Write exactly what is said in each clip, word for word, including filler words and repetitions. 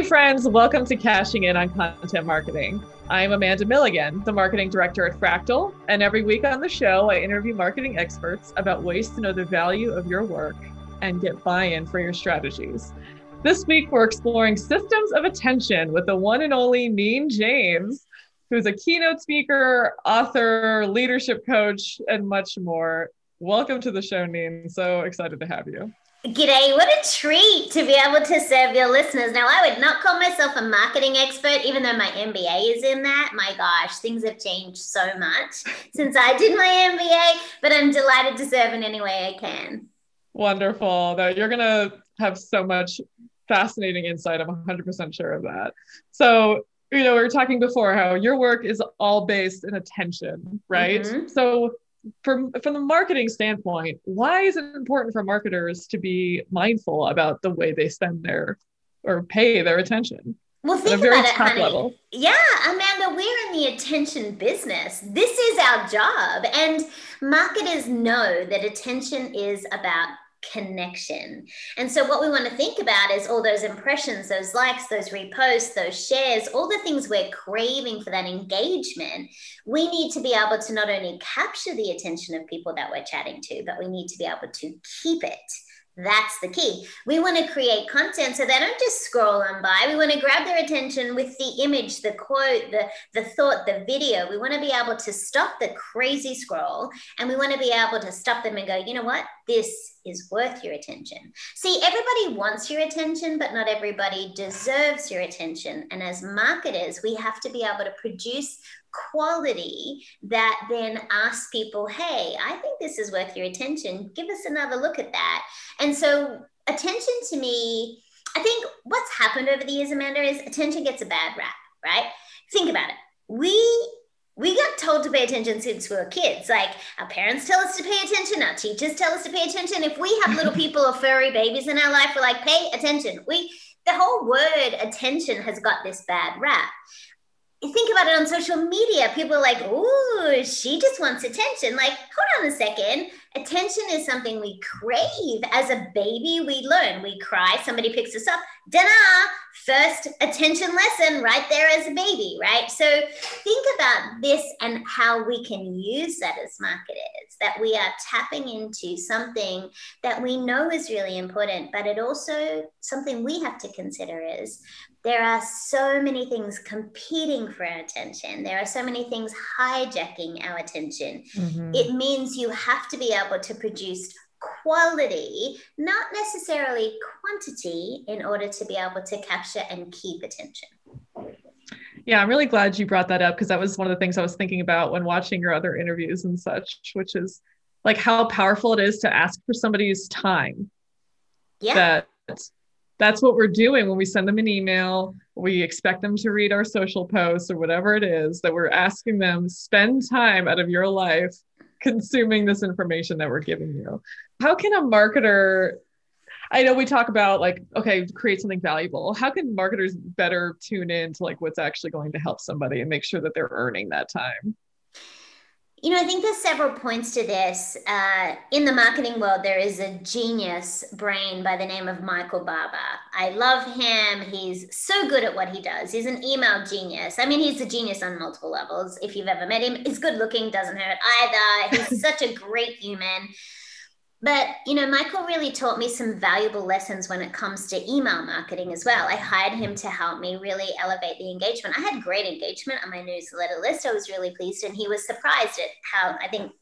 Hey friends, welcome to Cashing In on Content Marketing. I'm Amanda Milligan, the Marketing Director at Fractal, and every week on the show, I interview marketing experts about ways to know the value of your work and get buy-in for your strategies. This week, we're exploring systems of attention with the one and only Neen James, who's a keynote speaker, author, leadership coach, and much more. Welcome to the show, Neen. So excited to have you. G'day, what a treat to be able to serve your listeners. Now, I would not call myself a marketing expert, even though my M B A is in that. My gosh, things have changed so much since I did my M B A, but I'm delighted to serve in any way I can. Wonderful. You're going to have so much fascinating insight. I'm one hundred percent sure of that. So, you know, we were talking before how your work is all based in attention, right? Mm-hmm. So From, from the marketing standpoint, why is it important for marketers to be mindful about the way they spend their or pay their attention? Well, think about it, honey. Yeah, Amanda, we're in the attention business. This is our job. And marketers know that attention is about connection. And so what we want to think about is all those impressions, those likes, those reposts, those shares, all the things we're craving for that engagement. We need to be able to not only capture the attention of people that we're chatting to, but we need to be able to keep it. That's the key. We want to create content so they don't just scroll on by. We want to grab their attention with the image, the quote, the, the thought, the video. We want to be able to stop the crazy scroll, and we want to be able to stop them and go, you know what? This is worth your attention. See, everybody wants your attention, but not everybody deserves your attention. And as marketers, we have to be able to produce quality that then asks people, hey, I think this is worth your attention. Give us another look at that. And so attention to me, I think what's happened over the years, Amanda, is attention gets a bad rap, right? Think about it. We We got told to pay attention since we were kids. Like, our parents tell us to pay attention. Our teachers tell us to pay attention. If we have little people or furry babies in our life, we're like, pay attention. We, the whole word attention has got this bad rap. You think about it on social media. People are like, ooh, she just wants attention. Like, hold on a second. Attention is something we crave. As a baby, we learn. We cry. Somebody picks us up. Da-da! First attention lesson right there as a baby, right? So think about this and how we can use that as marketers, that we are tapping into something that we know is really important, but it also, something we have to consider is there are so many things competing for our attention. There are so many things hijacking our attention. Mm-hmm. It means you have to be able to produce quality, not necessarily quantity, in order to be able to capture and keep attention. Yeah, I'm really glad you brought that up, because that was one of the things I was thinking about when watching your other interviews and such, which is like how powerful it is to ask for somebody's time. Yeah. That, that's what we're doing when we send them an email, we expect them to read our social posts or whatever it is, that we're asking them, spend time out of your life consuming this information that we're giving you. How can a marketer, I know we talk about like, okay, create something valuable. How can marketers better tune in to like what's actually going to help somebody and make sure that they're earning that time? You know, I think there's several points to this. Uh, in the marketing world, there is a genius brain by the name of Michael Barber. I love him. He's so good at what he does. He's an email genius. I mean, he's a genius on multiple levels. If you've ever met him, he's good looking, doesn't hurt either. He's such a great human. But, you know, Michael really taught me some valuable lessons when it comes to email marketing as well. I hired him to help me really elevate the engagement. I had great engagement on my newsletter list. I was really pleased. And he was surprised at how, I think,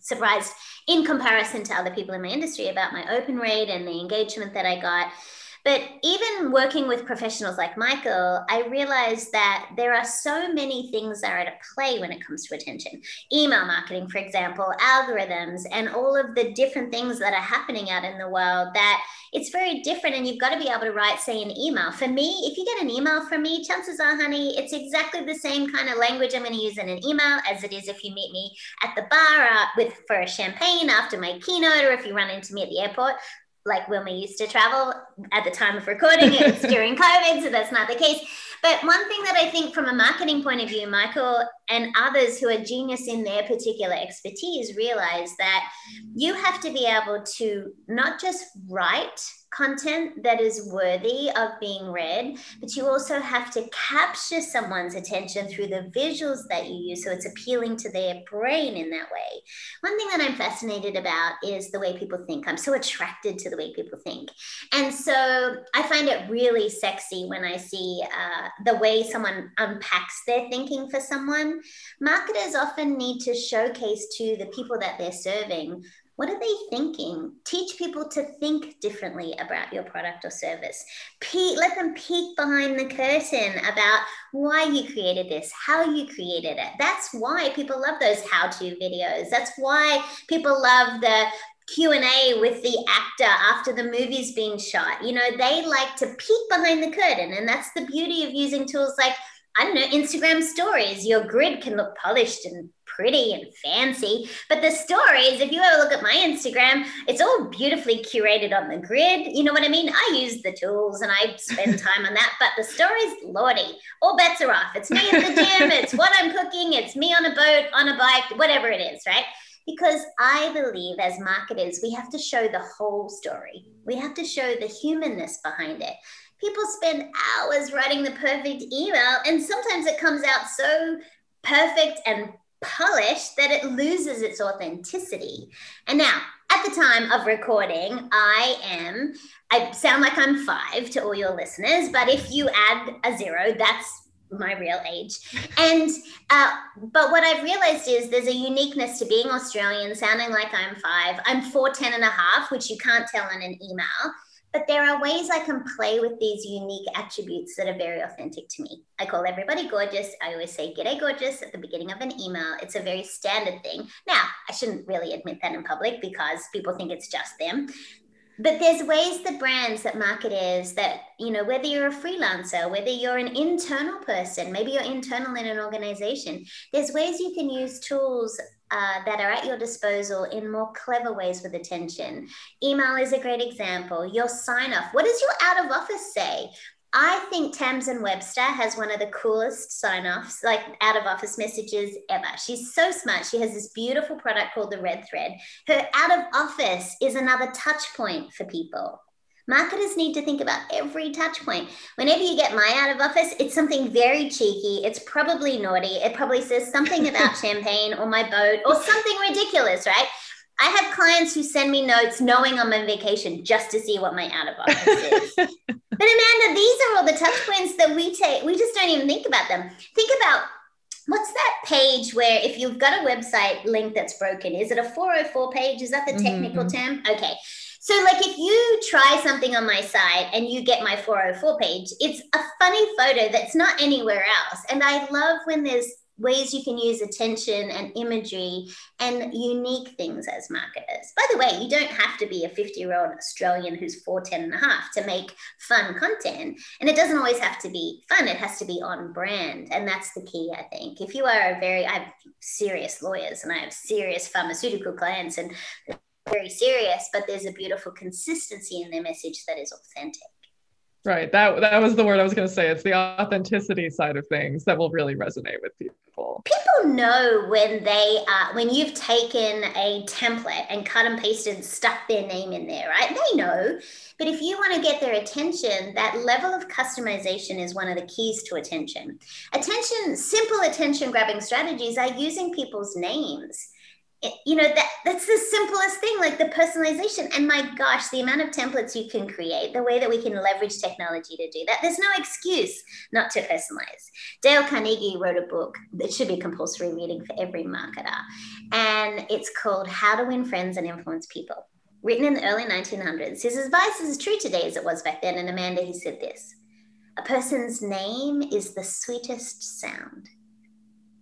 surprised in comparison to other people in my industry about my open rate and the engagement that I got. But even working with professionals like Michael, I realized that there are so many things that are at play when it comes to attention. Email marketing, for example, algorithms, and all of the different things that are happening out in the world, that it's very different, and you've got to be able to write, say, an email. For me, if you get an email from me, chances are, honey, it's exactly the same kind of language I'm going to use in an email as it is if you meet me at the bar with for a champagne after my keynote, or if you run into me at the airport. Like when we used to travel at the time of recording, it was during COVID, so that's not the case. But one thing that I think from a marketing point of view, Michael and others who are genius in their particular expertise realize that you have to be able to not just write content that is worthy of being read, but you also have to capture someone's attention through the visuals that you use, so it's appealing to their brain in that way. One thing that I'm fascinated about is the way people think. I'm so attracted to the way people think. And so I find it really sexy when I see uh, the way someone unpacks their thinking for someone. Marketers often need to showcase to the people that they're serving, what are they thinking? Teach people to think differently about your product or service. Peek, let them peek behind the curtain about why you created this, how you created it. That's why people love those how-to videos. That's why people love the Q and A with the actor after the movie's been shot. You know, they like to peek behind the curtain, and that's the beauty of using tools like, I don't know, Instagram stories. Your grid can look polished and pretty and fancy, but the stories, if you ever look at my Instagram, it's all beautifully curated on the grid. You know what I mean? I use the tools and I spend time on that, but the stories, lordy, all bets are off. It's me at the gym, it's what I'm cooking, it's me on a boat, on a bike, whatever it is, right? Because I believe as marketers, we have to show the whole story. We have to show the humanness behind it. People spend hours writing the perfect email, and sometimes it comes out so perfect and polished that it loses its authenticity. And now, at the time of recording, I am, I sound like I'm five to all your listeners, but if you add a zero, that's my real age. And, uh, but what I've realized is there's a uniqueness to being Australian, sounding like I'm five. I'm four ten and a half, which you can't tell in an email. But there are ways I can play with these unique attributes that are very authentic to me. I call everybody gorgeous. I always say, g'day gorgeous at the beginning of an email. It's a very standard thing. Now, I shouldn't really admit that in public because people think it's just them. But there's ways that brands, that marketers, that, you know, whether you're a freelancer, whether you're an internal person, maybe you're internal in an organization, there's ways you can use tools Uh, that are at your disposal in more clever ways with attention. Email is a great example. Your sign off. What does your out of office say? I think Tamsen Webster has one of the coolest sign offs, like out of office messages ever. She's so smart. She has this beautiful product called the Red Thread. Her out of office is another touch point for people. Marketers need to think about every touch point. Whenever you get my out of office, it's something very cheeky. It's probably naughty. It probably says something about champagne or my boat or something ridiculous, right? I have clients who send me notes knowing I'm on vacation just to see what my out of office is. But Amanda, these are all the touch points that we take. We just don't even think about them. Think about, what's that page where if you've got a website link that's broken, is it a four oh four page? Is that the technical mm-hmm. term? Okay. So like if you try something on my site and you get my four oh four page, it's a funny photo that's not anywhere else. And I love when there's ways you can use attention and imagery and unique things as marketers. By the way, you don't have to be a fifty-year-old Australian who's four ten and a half to make fun content. And it doesn't always have to be fun. It has to be on brand. And that's the key, I think. If you are a very, I have serious lawyers and I have serious pharmaceutical clients and very serious, but there's a beautiful consistency in their message that is authentic. Right. That that was the word I was going to say. It's the authenticity side of things that will really resonate with people. People know when they are, when you've taken a template and cut and pasted and stuck their name in there, right? They know. But if you want to get their attention, that level of customization is one of the keys to attention. Attention, simple attention grabbing strategies are using people's names. You know, that that's the simplest thing, like the personalization. And my gosh, the amount of templates you can create, the way that we can leverage technology to do that, there's no excuse not to personalize. Dale Carnegie wrote a book that should be compulsory reading for every marketer. And it's called How to Win Friends and Influence People, written in the early nineteen hundreds. His advice is as true today as it was back then. And Amanda, he said this, a person's name is the sweetest sound.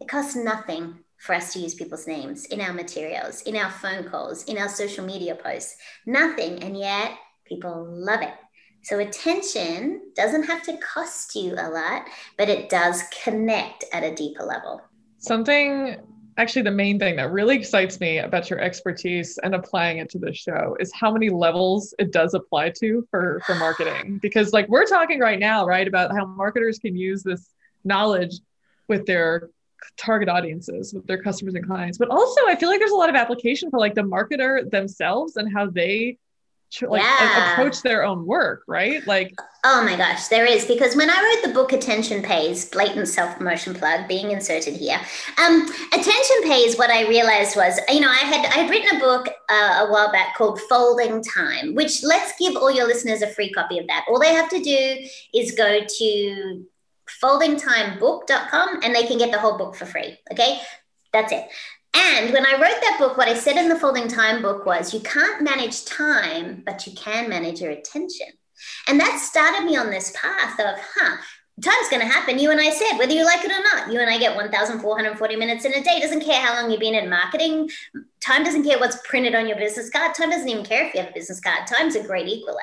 It costs nothing for us to use people's names in our materials, in our phone calls, in our social media posts, nothing, and yet people love it. So attention doesn't have to cost you a lot, but it does connect at a deeper level. Something, actually the main thing that really excites me about your expertise and applying it to this show is how many levels it does apply to for, for marketing. Because like we're talking right now, right, about how marketers can use this knowledge with their target audiences with their customers and clients. But also I feel like there's a lot of application for like the marketer themselves and how they like yeah. approach their own work, right? Like, oh my gosh, there is, because when I wrote the book Attention Pays, blatant self-promotion plug being inserted here, um, Attention Pays, what I realized was, you know, I had I had written a book uh, a while back called Folding Time, which let's give all your listeners a free copy of that. All they have to do is go to folding time book dot com and they can get the whole book for free, okay? That's it. And when I wrote that book, what I said in the Folding Time book was, you can't manage time, but you can manage your attention. And that started me on this path of, huh, time's going to happen. You and I said, whether you like it or not, you and I get one thousand four hundred forty minutes in a day. It doesn't care how long you've been in marketing. Time doesn't care what's printed on your business card. Time doesn't even care if you have a business card. Time's a great equalizer.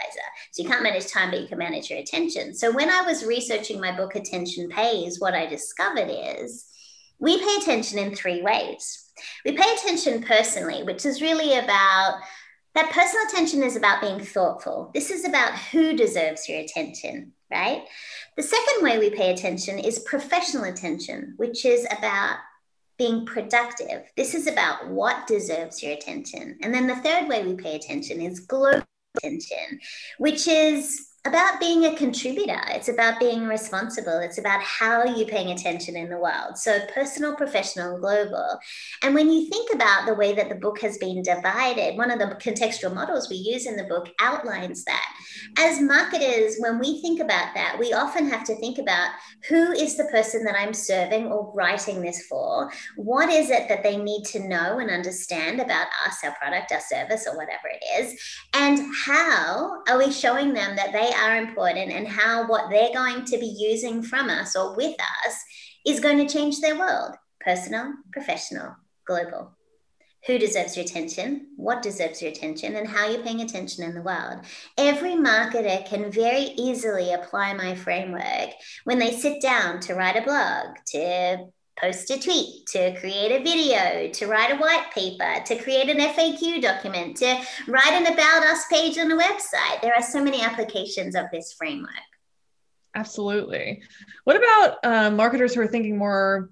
So you can't manage time, but you can manage your attention. So when I was researching my book, Attention Pays, what I discovered is, we pay attention in three ways. We pay attention personally, which is really about, that personal attention is about being thoughtful. This is about who deserves your attention, right? The second way we pay attention is professional attention, which is about being productive. This is about what deserves your attention. And then the third way we pay attention is global attention, which is about being a contributor. It's about being responsible. It's about how you're paying attention in the world. So personal, professional, global. And when you think about the way that the book has been divided, one of the contextual models we use in the book outlines that. As marketers, when we think about that, we often have to think about who is the person that I'm serving or writing this for? What is it that they need to know and understand about us, our product, our service, or whatever it is? And how are we showing them that they are important, and how what they're going to be using from us or with us is going to change their world? Personal, professional, global. Who deserves your attention? What deserves your attention? And how you're paying attention in the world. Every marketer can very easily apply my framework when they sit down to write a blog, to post a tweet, to create a video, to write a white paper, to create an F A Q document, to write an About Us page on a website. There are so many applications of this framework. Absolutely. What about uh, marketers who are thinking more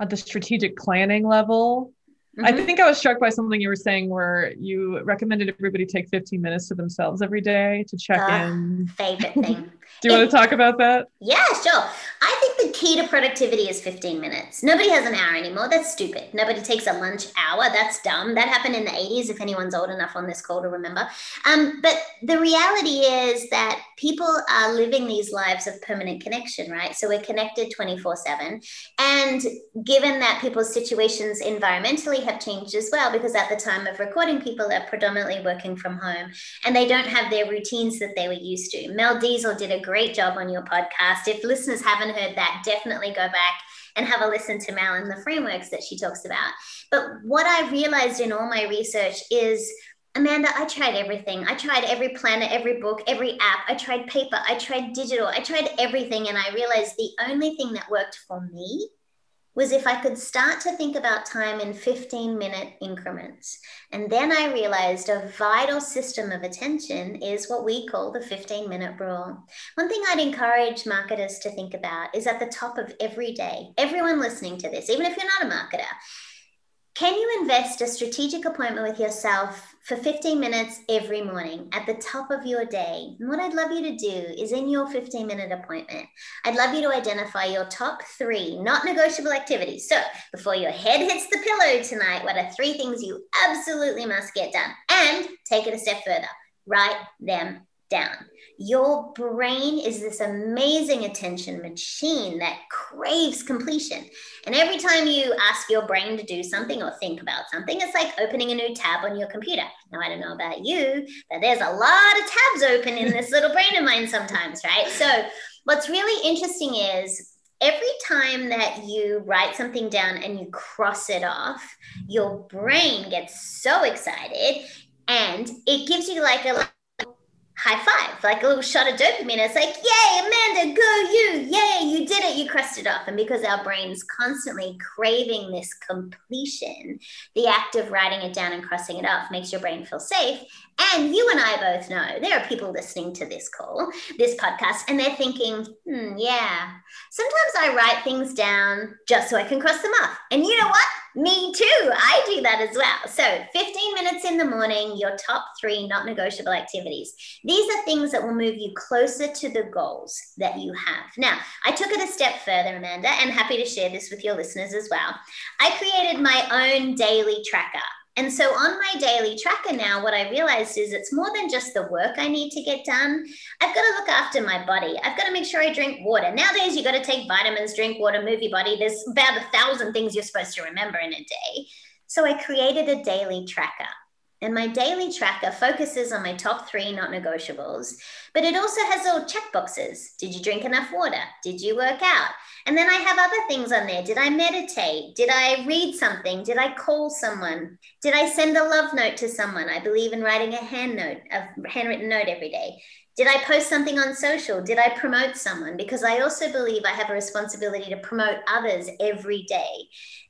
at the strategic planning level? Mm-hmm. I think I was struck by something you were saying where you recommended everybody take fifteen minutes to themselves every day to check uh, in. Favorite thing. Do you it, want to talk about that? Yeah, sure. I think the key to productivity is fifteen minutes. Nobody has an hour anymore. That's stupid. Nobody takes a lunch hour. That's dumb. That happened in the eighties, if anyone's old enough on this call to remember. Um, but the reality is that people are living these lives of permanent connection, right? So we're connected twenty-four seven. And given that people's situations environmentally have changed as well, because at the time of recording, people are predominantly working from home and they don't have their routines that they were used to. Mel Diesel did a great job on your podcast. If listeners haven't heard that, definitely go back and have a listen to Mel and the frameworks that she talks about. But what I realized in all my research is, Amanda, I tried everything. I tried every planner, every book, every app. I tried paper. I tried digital. I tried everything. And I realized the only thing that worked for me was if I could start to think about time in fifteen minute increments. And then I realized a vital system of attention is what we call the fifteen minute rule. One thing I'd encourage marketers to think about is at the top of every day, everyone listening to this, even if you're not a marketer, can you invest a strategic appointment with yourself for fifteen minutes every morning at the top of your day? And what I'd love you to do is in your fifteen minute appointment, I'd love you to identify your top three not negotiable activities. So before your head hits the pillow tonight, what are three things you absolutely must get done? And take it a step further, write them down. Your brain is this amazing attention machine that craves completion. And every time you ask your brain to do something or think about something, it's like opening a new tab on your computer. Now, I don't know about you, but there's a lot of tabs open in this little brain of mine sometimes, right? So what's really interesting is every time that you write something down and you cross it off, your brain gets so excited and it gives you like a high five, like a little shot of dopamine. It's like, yay, Amanda, go you, yay, you did it, you crossed it off. And because our brain's constantly craving this completion, the act of writing it down and crossing it off makes your brain feel safe And you and I both know there are people listening to this call, this podcast, and they're thinking, hmm, yeah, sometimes I write things down just so I can cross them off. And you know what? Me too. I do that as well. So fifteen minutes in the morning, your top three not negotiable activities. These are things that will move you closer to the goals that you have. Now, I took it a step further, Amanda, and happy to share this with your listeners as well. I created my own daily tracker. And so on my daily tracker now, what I realized is it's more than just the work I need to get done. I've got to look after my body. I've got to make sure I drink water. Nowadays, you've got to take vitamins, drink water, move your body. There's about a thousand things you're supposed to remember in a day. So I created a daily tracker. And my daily tracker focuses on my top three not negotiables, but it also has little check boxes. Did you drink enough water? Did you work out? And then I have other things on there. Did I meditate? Did I read something? Did I call someone? Did I send a love note to someone? I believe in writing a hand note, a handwritten note every day. Did I post something on social? Did I promote someone? Because I also believe I have a responsibility to promote others every day.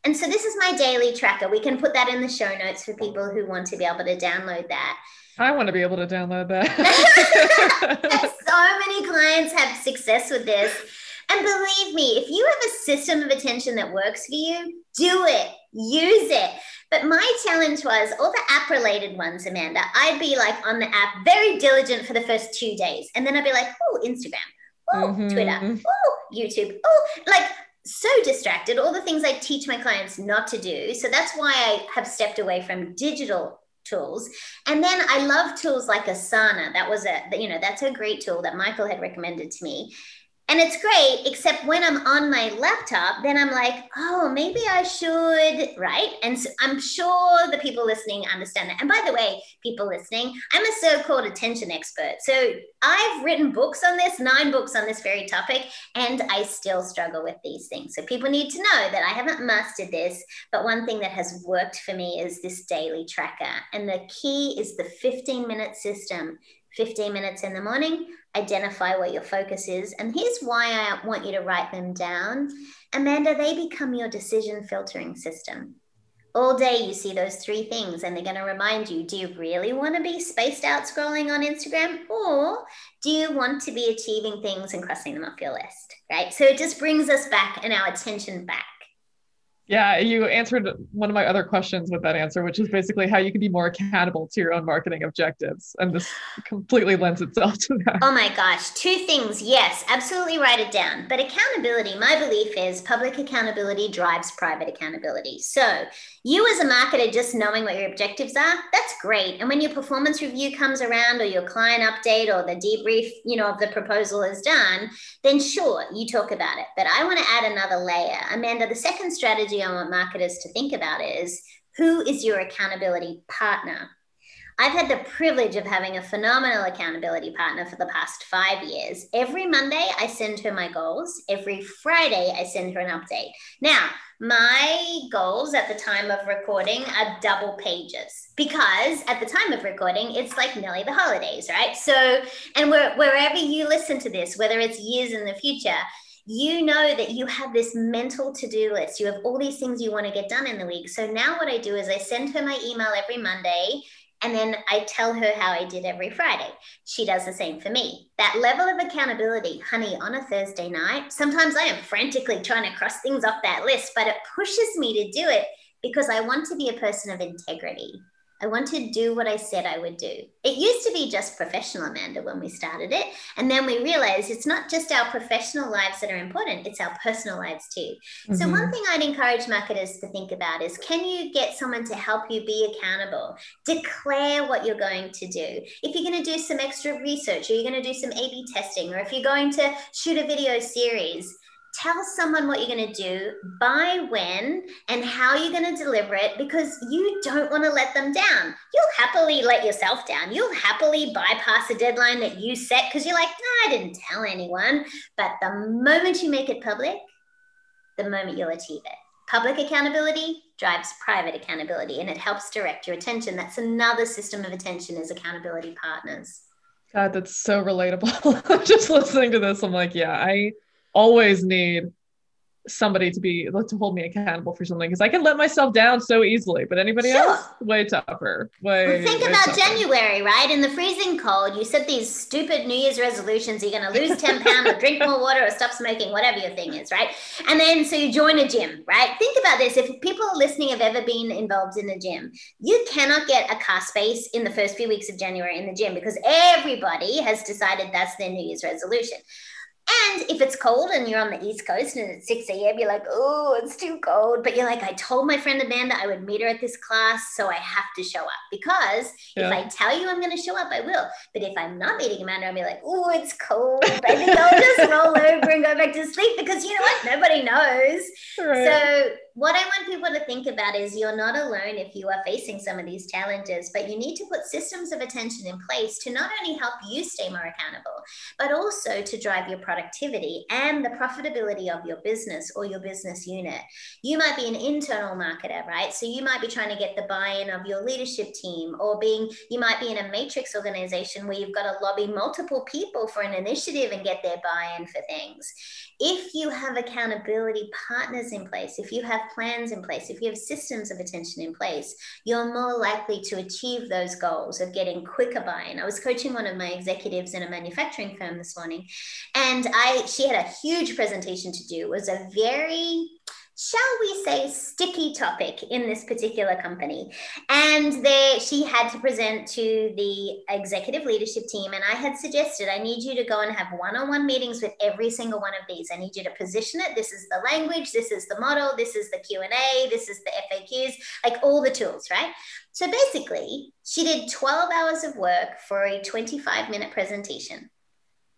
And so this is my daily tracker. We can put that in the show notes for people who want to be able to download that. I want to be able to download that. So many clients have success with this. And believe me, if you have a system of attention that works for you, do it, use it. But my challenge was all the app related ones, Amanda, I'd be like on the app, very diligent for the first two days. And then I'd be like, oh, Instagram, oh, mm-hmm. Twitter, oh, YouTube, oh, like so distracted, all the things I teach my clients not to do. So that's why I have stepped away from digital tools. And then I love tools like Asana. That was a, you know, that's a great tool that Michael had recommended to me. And it's great, except when I'm on my laptop, then I'm like, oh, maybe I should, right? And so I'm sure the people listening understand that. And by the way, people listening, I'm a so-called attention expert. So I've written books on this, nine books on this very topic, and I still struggle with these things. So people need to know that I haven't mastered this, but one thing that has worked for me is this daily tracker. And the key is the fifteen-minute system. fifteen minutes in the morning, identify what your focus is. And here's why I want you to write them down. Amanda, they become your decision filtering system. All day you see those three things and they're going to remind you, do you really want to be spaced out scrolling on Instagram, or do you want to be achieving things and crossing them off your list, right? So it just brings us back and our attention back. Yeah, you answered one of my other questions with that answer, which is basically how you can be more accountable to your own marketing objectives. And this completely lends itself to that. Oh my gosh, two things. Yes, absolutely write it down. But accountability, my belief is public accountability drives private accountability. So you as a marketer just knowing what your objectives are, that's great. And when your performance review comes around or your client update or the debrief, you know, of the proposal is done, then sure, you talk about it. But I want to add another layer. Amanda, the second strategy I want marketers to think about is, who is your accountability partner? I've had the privilege of having a phenomenal accountability partner for the past five years. Every Monday, I send her my goals. Every Friday, I send her an update. Now, my goals at the time of recording are double pages because at the time of recording, it's like nearly the holidays, right? So, and wherever you listen to this, whether it's years in the future, you know that you have this mental to-do list. You have all these things you want to get done in the week. So now what I do is I send her my email every Monday, and then I tell her how I did every Friday. She does the same for me. That level of accountability, honey, on a Thursday night, sometimes I am frantically trying to cross things off that list, but it pushes me to do it because I want to be a person of integrity. I want to do what I said I would do. It used to be just professional, Amanda, when we started it. And then we realized it's not just our professional lives that are important, it's our personal lives too. Mm-hmm. So one thing I'd encourage marketers to think about is, can you get someone to help you be accountable? Declare what you're going to do. If you're going to do some extra research, or you're going to do some A B testing, or if you're going to shoot a video series, tell someone what you're going to do, by when, and how you're going to deliver it, because you don't want to let them down. You'll happily let yourself down. You'll happily bypass a deadline that you set because you're like, no, I didn't tell anyone. But the moment you make it public, the moment you'll achieve it. Public accountability drives private accountability, and it helps direct your attention. That's another system of attention, is accountability partners. God, that's so relatable. Just listening to this, I'm like, yeah, I... always need somebody to be to hold me accountable for something, because I can let myself down so easily, but anybody sure. else, way tougher. Way, well, think way about tougher. January, right? In the freezing cold, you set these stupid New Year's resolutions. You're going to lose ten pounds or drink more water or stop smoking, whatever your thing is, right? And then, so you join a gym, right? Think about this. If people listening have ever been involved in a gym, you cannot get a car space in the first few weeks of January in the gym, because everybody has decided that's their New Year's resolution. And if it's cold and you're on the East Coast and it's six a.m., you're like, oh, it's too cold. But you're like, I told my friend Amanda I would meet her at this class, so I have to show up. Because yeah. if I tell you I'm going to show up, I will. But if I'm not meeting Amanda, I'll be like, oh, it's cold. I think I'll just roll over and go back to sleep, because you know what? Nobody knows. Right. So what I want people to think about is you're not alone if you are facing some of these challenges, but you need to put systems of attention in place to not only help you stay more accountable, but also to drive your productivity and the profitability of your business or your business unit. You might be an internal marketer, right? So you might be trying to get the buy-in of your leadership team, or being, you might be in a matrix organization where you've got to lobby multiple people for an initiative and get their buy-in for things. If you have accountability partners in place, if you have plans in place, if you have systems of attention in place, you're more likely to achieve those goals of getting quicker buy-in. I was coaching one of my executives in a manufacturing firm this morning, and I she had a huge presentation to do. It was a very, shall we say, sticky topic in this particular company. And there she had to present to the executive leadership team. And I had suggested, I need you to go and have one-on-one meetings with every single one of these. I need you to position it. This is the language. This is the model. This is the Q and A. This is the F A Qs, like all the tools, right? So basically, she did twelve hours of work for a twenty-five minute presentation.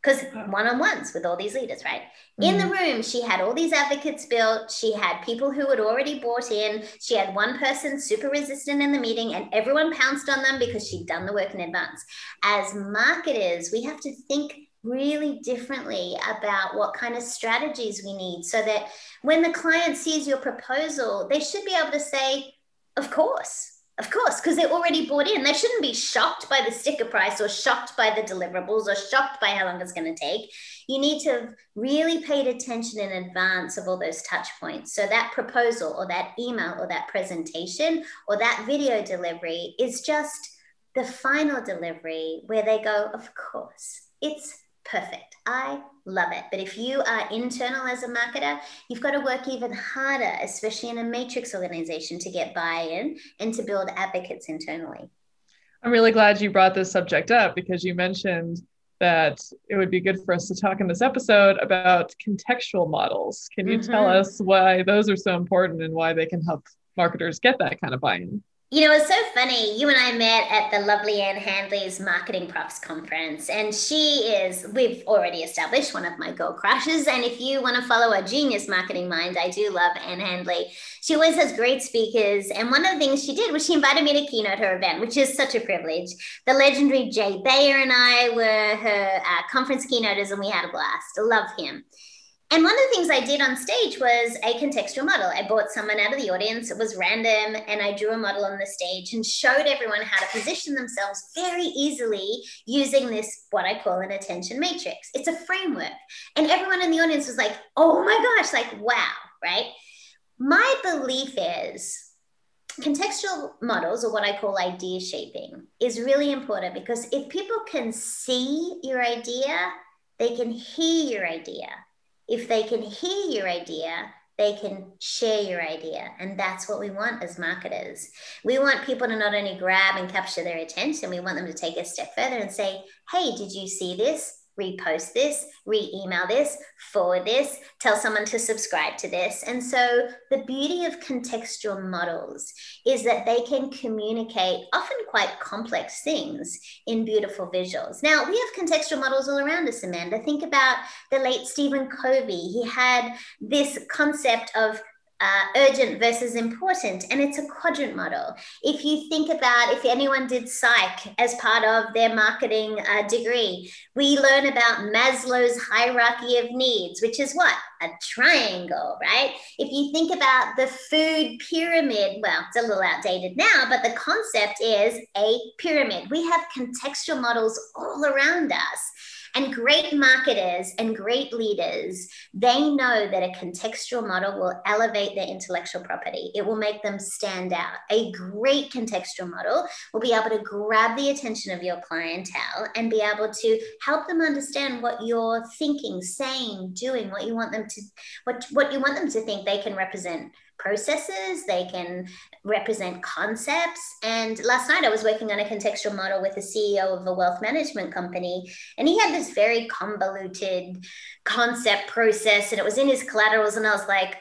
Because one-on-ones with all these leaders, right? In the room, she had all these advocates built. She had people who had already bought in. She had one person super resistant in the meeting, and everyone pounced on them because she'd done the work in advance. As marketers, we have to think really differently about what kind of strategies we need, so that when the client sees your proposal, they should be able to say, of course. Of course, because they're already bought in. They shouldn't be shocked by the sticker price, or shocked by the deliverables, or shocked by how long it's going to take. You need to have really paid attention in advance of all those touch points. So that proposal or that email or that presentation or that video delivery is just the final delivery where they go, of course, it's perfect. I love it. But if you are internal as a marketer, you've got to work even harder, especially in a matrix organization, to get buy-in and to build advocates internally. I'm really glad you brought this subject up, because you mentioned that it would be good for us to talk in this episode about contextual models. Can you mm-hmm. tell us why those are so important and why they can help marketers get that kind of buy-in? You know, it's so funny. You and I met at the lovely Ann Handley's Marketing Props Conference, and she is, we've already established, one of my girl crushes. And if you want to follow a genius marketing mind, I do love Ann Handley. She always has great speakers. And one of the things she did was she invited me to keynote her event, which is such a privilege. The legendary Jay Bayer and I were her uh, conference keynoters, and we had a blast. I love him. And one of the things I did on stage was a contextual model. I brought someone out of the audience. It was random. And I drew a model on the stage and showed everyone how to position themselves very easily using this, what I call an attention matrix. It's a framework. And everyone in the audience was like, oh my gosh, like, wow, right? My belief is contextual models, or what I call idea shaping, is really important, because if people can see your idea, they can hear your idea. If they can hear your idea, they can share your idea. And that's what we want as marketers. We want people to not only grab and capture their attention, we want them to take a step further and say, hey, did you see this? Repost this, re-email this, forward this, tell someone to subscribe to this. And so the beauty of contextual models is that they can communicate often quite complex things in beautiful visuals. Now, we have contextual models all around us, Amanda. Think about the late Stephen Covey. He had this concept of Uh, urgent versus important, and it's a quadrant model. If you think about, if anyone did psych as part of their marketing uh, degree, we learn about Maslow's hierarchy of needs, which is what? A triangle, right? If you think about the food pyramid, well, it's a little outdated now, but the concept is a pyramid. We have contextual models all around us. And great marketers and great leaders, they know that a contextual model will elevate their intellectual property. It will make them stand out. A great contextual model will be able to grab the attention of your clientele and be able to help them understand what you're thinking, saying, doing, what you want them to, what, what you want them to think. They can represent processes, they can represent concepts. And last night I was working on a contextual model with the C E O of a wealth management company, and he had this very convoluted concept process, and it was in his collaterals, and I was like,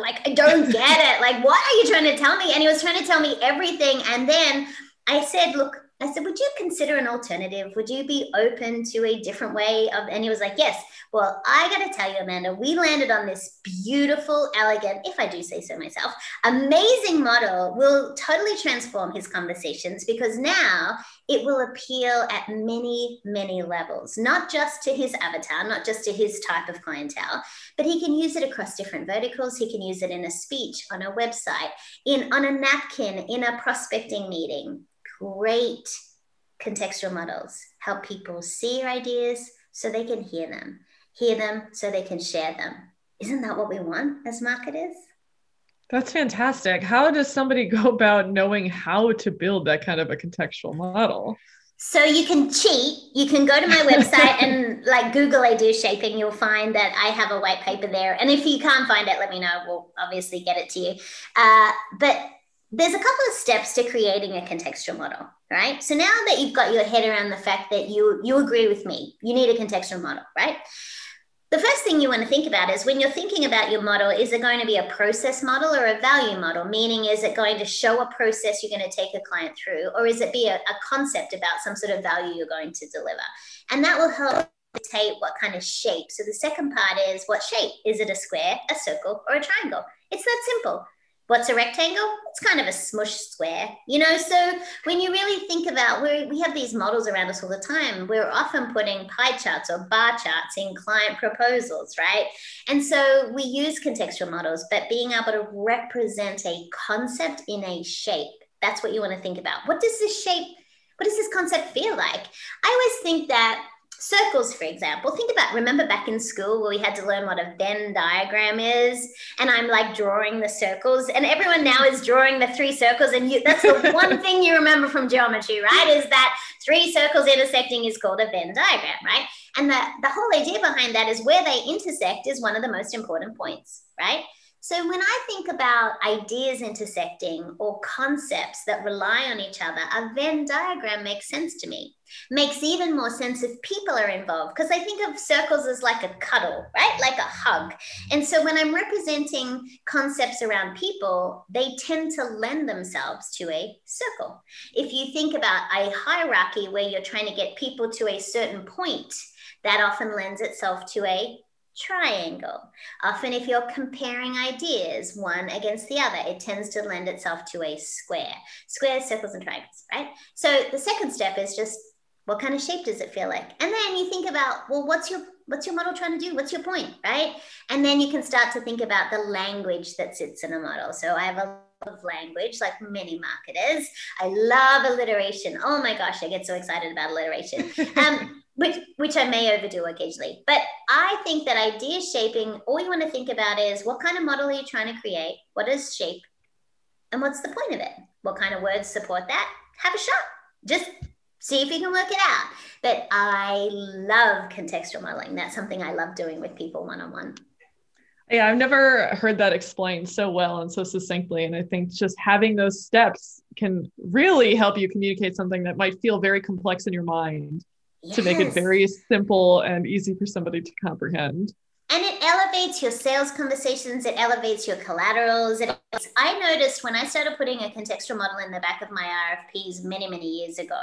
like, I don't get it. Like, what are you trying to tell me? And he was trying to tell me everything. And then I said, look, I said, would you consider an alternative? Would you be open to a different way of, and he was like, yes. Well, I got to tell you, Amanda, we landed on this beautiful, elegant, if I do say so myself, amazing model. Will totally transform his conversations, because now it will appeal at many, many levels, not just to his avatar, not just to his type of clientele, but he can use it across different verticals. He can use it in a speech, on a website, in on a napkin, in a prospecting meeting. Great contextual models help people see your ideas so they can hear them, hear them so they can share them. Isn't that what we want as marketers? That's fantastic. How does somebody go about knowing how to build that kind of a contextual model? So you can cheat. You can go to my website and like Google I Do Shaping. You'll find that I have a white paper there. And if you can't find it, let me know. We'll obviously get it to you. Uh, but there's a couple of steps to creating a contextual model, right? So now that you've got your head around the fact that you, you agree with me, you need a contextual model, right? The first thing you want to think about is when you're thinking about your model, is it going to be a process model or a value model? Meaning, is it going to show a process you're going to take a client through, or is it be a, a concept about some sort of value you're going to deliver? And that will help dictate what kind of shape. So the second part is, what shape? Is it a square, a circle, or a triangle? It's that simple. What's a rectangle? It's kind of a smushed square, you know? So when you really think about where we have these models around us all the time, we're often putting pie charts or bar charts in client proposals, right? And so we use contextual models, but being able to represent a concept in a shape, that's what you want to think about. What does this shape, what does this concept feel like? I always think that circles, for example, think about, remember back in school where we had to learn what a Venn diagram is, and I'm like drawing the circles, and everyone now is drawing the three circles, and you, that's the one thing you remember from geometry, right, is that three circles intersecting is called a Venn diagram, right? And the, the whole idea behind that is where they intersect is one of the most important points, right? So when I think about ideas intersecting or concepts that rely on each other, a Venn diagram makes sense to me. Makes even more sense if people are involved, because I think of circles as like a cuddle, right? Like a hug. And so when I'm representing concepts around people, they tend to lend themselves to a circle. If you think about a hierarchy where you're trying to get people to a certain point, that often lends itself to a triangle. Often if you're comparing ideas one against the other, it tends to lend itself to a square. Squares, circles, and triangles, right? So the second step is just, what kind of shape does it feel like? And then you think about, well, what's your what's your model trying to do? What's your point, right? And then you can start to think about the language that sits in a model. So I have a of language, like many marketers. I love alliteration. Oh my gosh, I get so excited about alliteration, um, which, which I may overdo occasionally. But I think that idea shaping, all you want to think about is, what kind of model are you trying to create? What is shape? And what's the point of it? What kind of words support that? Have a shot. Just see if you can work it out. But I love contextual modeling. That's something I love doing with people one-on-one. Yeah, I've never heard that explained so well and so succinctly. And I think just having those steps can really help you communicate something that might feel very complex in your mind, yes, to make it very simple and easy for somebody to comprehend. And it elevates your sales conversations. It elevates your collaterals. It elevates. I noticed when I started putting a contextual model in the back of my R F Ps many, many years ago,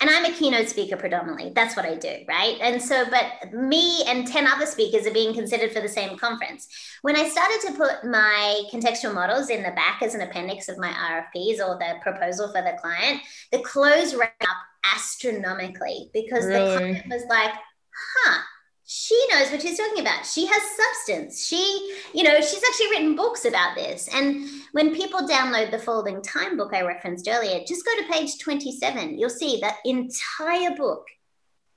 and I'm a keynote speaker predominantly. That's what I do, right? And so, but me and ten other speakers are being considered for the same conference. When I started to put my contextual models in the back as an appendix of my R F Ps or the proposal for the client, the close rate up astronomically, because really? The client was like, huh, she knows what she's talking about. She has substance. She, you know, she's actually written books about this. And when people download the Folding Time book I referenced earlier, just go to page twenty-seven. You'll see that entire book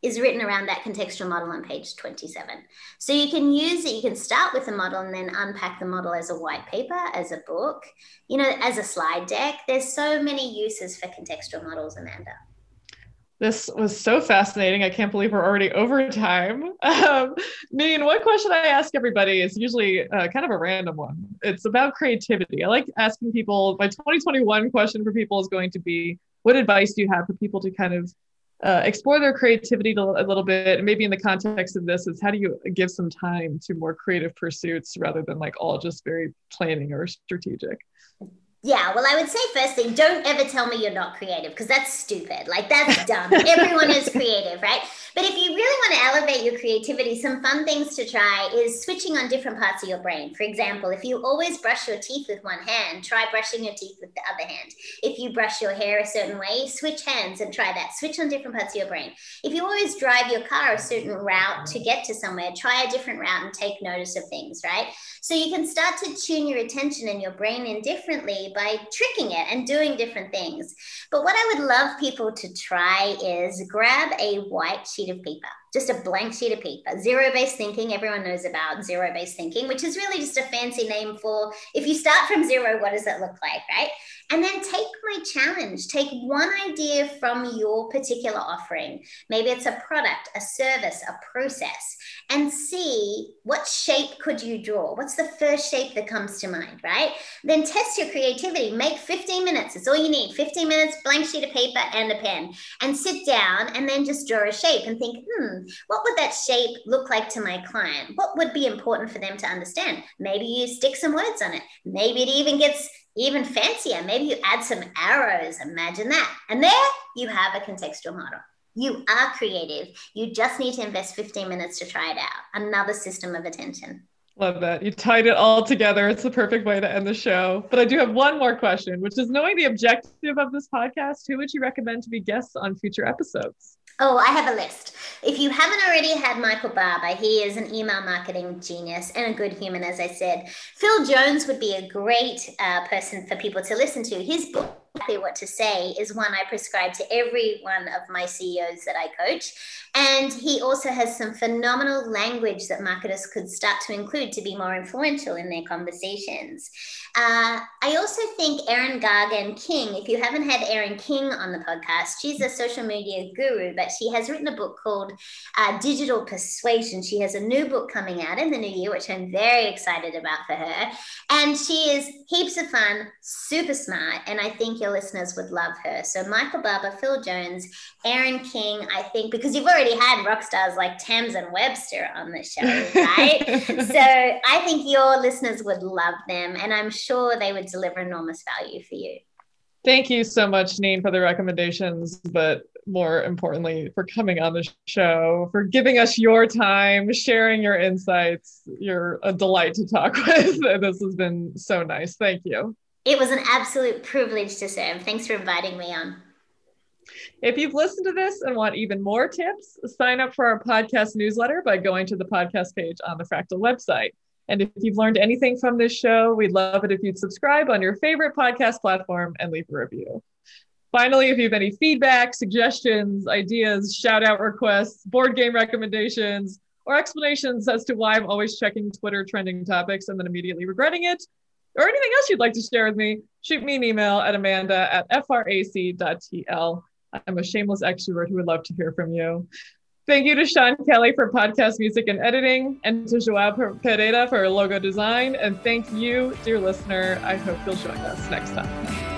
is written around that contextual model on page twenty-seven. So you can use it, you can start with a model and then unpack the model as a white paper, as a book, you know, as a slide deck. There's so many uses for contextual models, Amanda. This was so fascinating. I can't believe we're already over time. Um, Neen, one question I ask everybody is usually uh, kind of a random one. It's about creativity. I like asking people, my twenty twenty-one question for people is going to be, what advice do you have for people to kind of uh, explore their creativity a little bit? And maybe in the context of this is, how do you give some time to more creative pursuits rather than like all just very planning or strategic? Yeah, well, I would say first thing, don't ever tell me you're not creative, because that's stupid. Like, that's dumb. Everyone is creative, right? But if you really want to elevate your creativity, some fun things to try is switching on different parts of your brain. For example, if you always brush your teeth with one hand, try brushing your teeth with the other hand. If you brush your hair a certain way, switch hands and try that. Switch on different parts of your brain. If you always drive your car a certain route to get to somewhere, try a different route and take notice of things, right? So you can start to tune your attention and your brain in differently by tricking it and doing different things. But what I would love people to try is grab a white sheet of paper, just a blank sheet of paper, zero-based thinking. Everyone knows about zero-based thinking, which is really just a fancy name for, if you start from zero, what does it look like, right? And then take my challenge, take one idea from your particular offering. Maybe it's a product, a service, a process, and see what shape could you draw? What's the first shape that comes to mind, right? Then test your creativity, make fifteen minutes, it's all you need, fifteen minutes, blank sheet of paper and a pen, and sit down and then just draw a shape and think, hmm, what would that shape look like to my client? What would be important for them to understand? Maybe you stick some words on it. Maybe it even gets even fancier. Maybe you add some arrows. Imagine that. And there you have a contextual model. You are creative. You just need to invest fifteen minutes to try it out. Another system of attention. Love that. You tied it all together. It's the perfect way to end the show. But I do have one more question, which is, knowing the objective of this podcast, who would you recommend to be guests on future episodes? Oh, I have a list. If you haven't already had Michael Barber, he is an email marketing genius and a good human, as I said. Phil Jones would be a great uh, person for people to listen to. His book, Exactly What to Say, is one I prescribe to every one of my C E Os that I coach. And he also has some phenomenal language that marketers could start to include to be more influential in their conversations. Uh, I also think Erin King, if you haven't had Erin King on the podcast, she's a social media guru, but she has written a book called uh, Digital Persuasion. She has a new book coming out in the new year, which I'm very excited about for her. And she is heaps of fun, super smart, and I think your listeners would love her. So Michael Barber, Phil Jones, Erin King, I think, because you've already had rock stars like Tamsen Webster on the show, right? So I think your listeners would love them, and I'm sure they would deliver enormous value for you. Thank you so much, Neen, for the recommendations, but more importantly, for coming on the show, for giving us your time, sharing your insights. You're a delight to talk with. This has been so nice. Thank you. It was an absolute privilege to serve. Thanks for inviting me on. If you've listened to this and want even more tips, sign up for our podcast newsletter by going to the podcast page on the Fractal website. And if you've learned anything from this show, we'd love it if you'd subscribe on your favorite podcast platform and leave a review. Finally, if you have any feedback, suggestions, ideas, shout out requests, board game recommendations, or explanations as to why I'm always checking Twitter trending topics and then immediately regretting it, or anything else you'd like to share with me, shoot me an email at amanda at frac dot t l. I'm a shameless extrovert who would love to hear from you. Thank you to Sean Kelly for podcast music and editing, and to Joao Pereira for logo design. And thank you, dear listener. I hope you'll join us next time.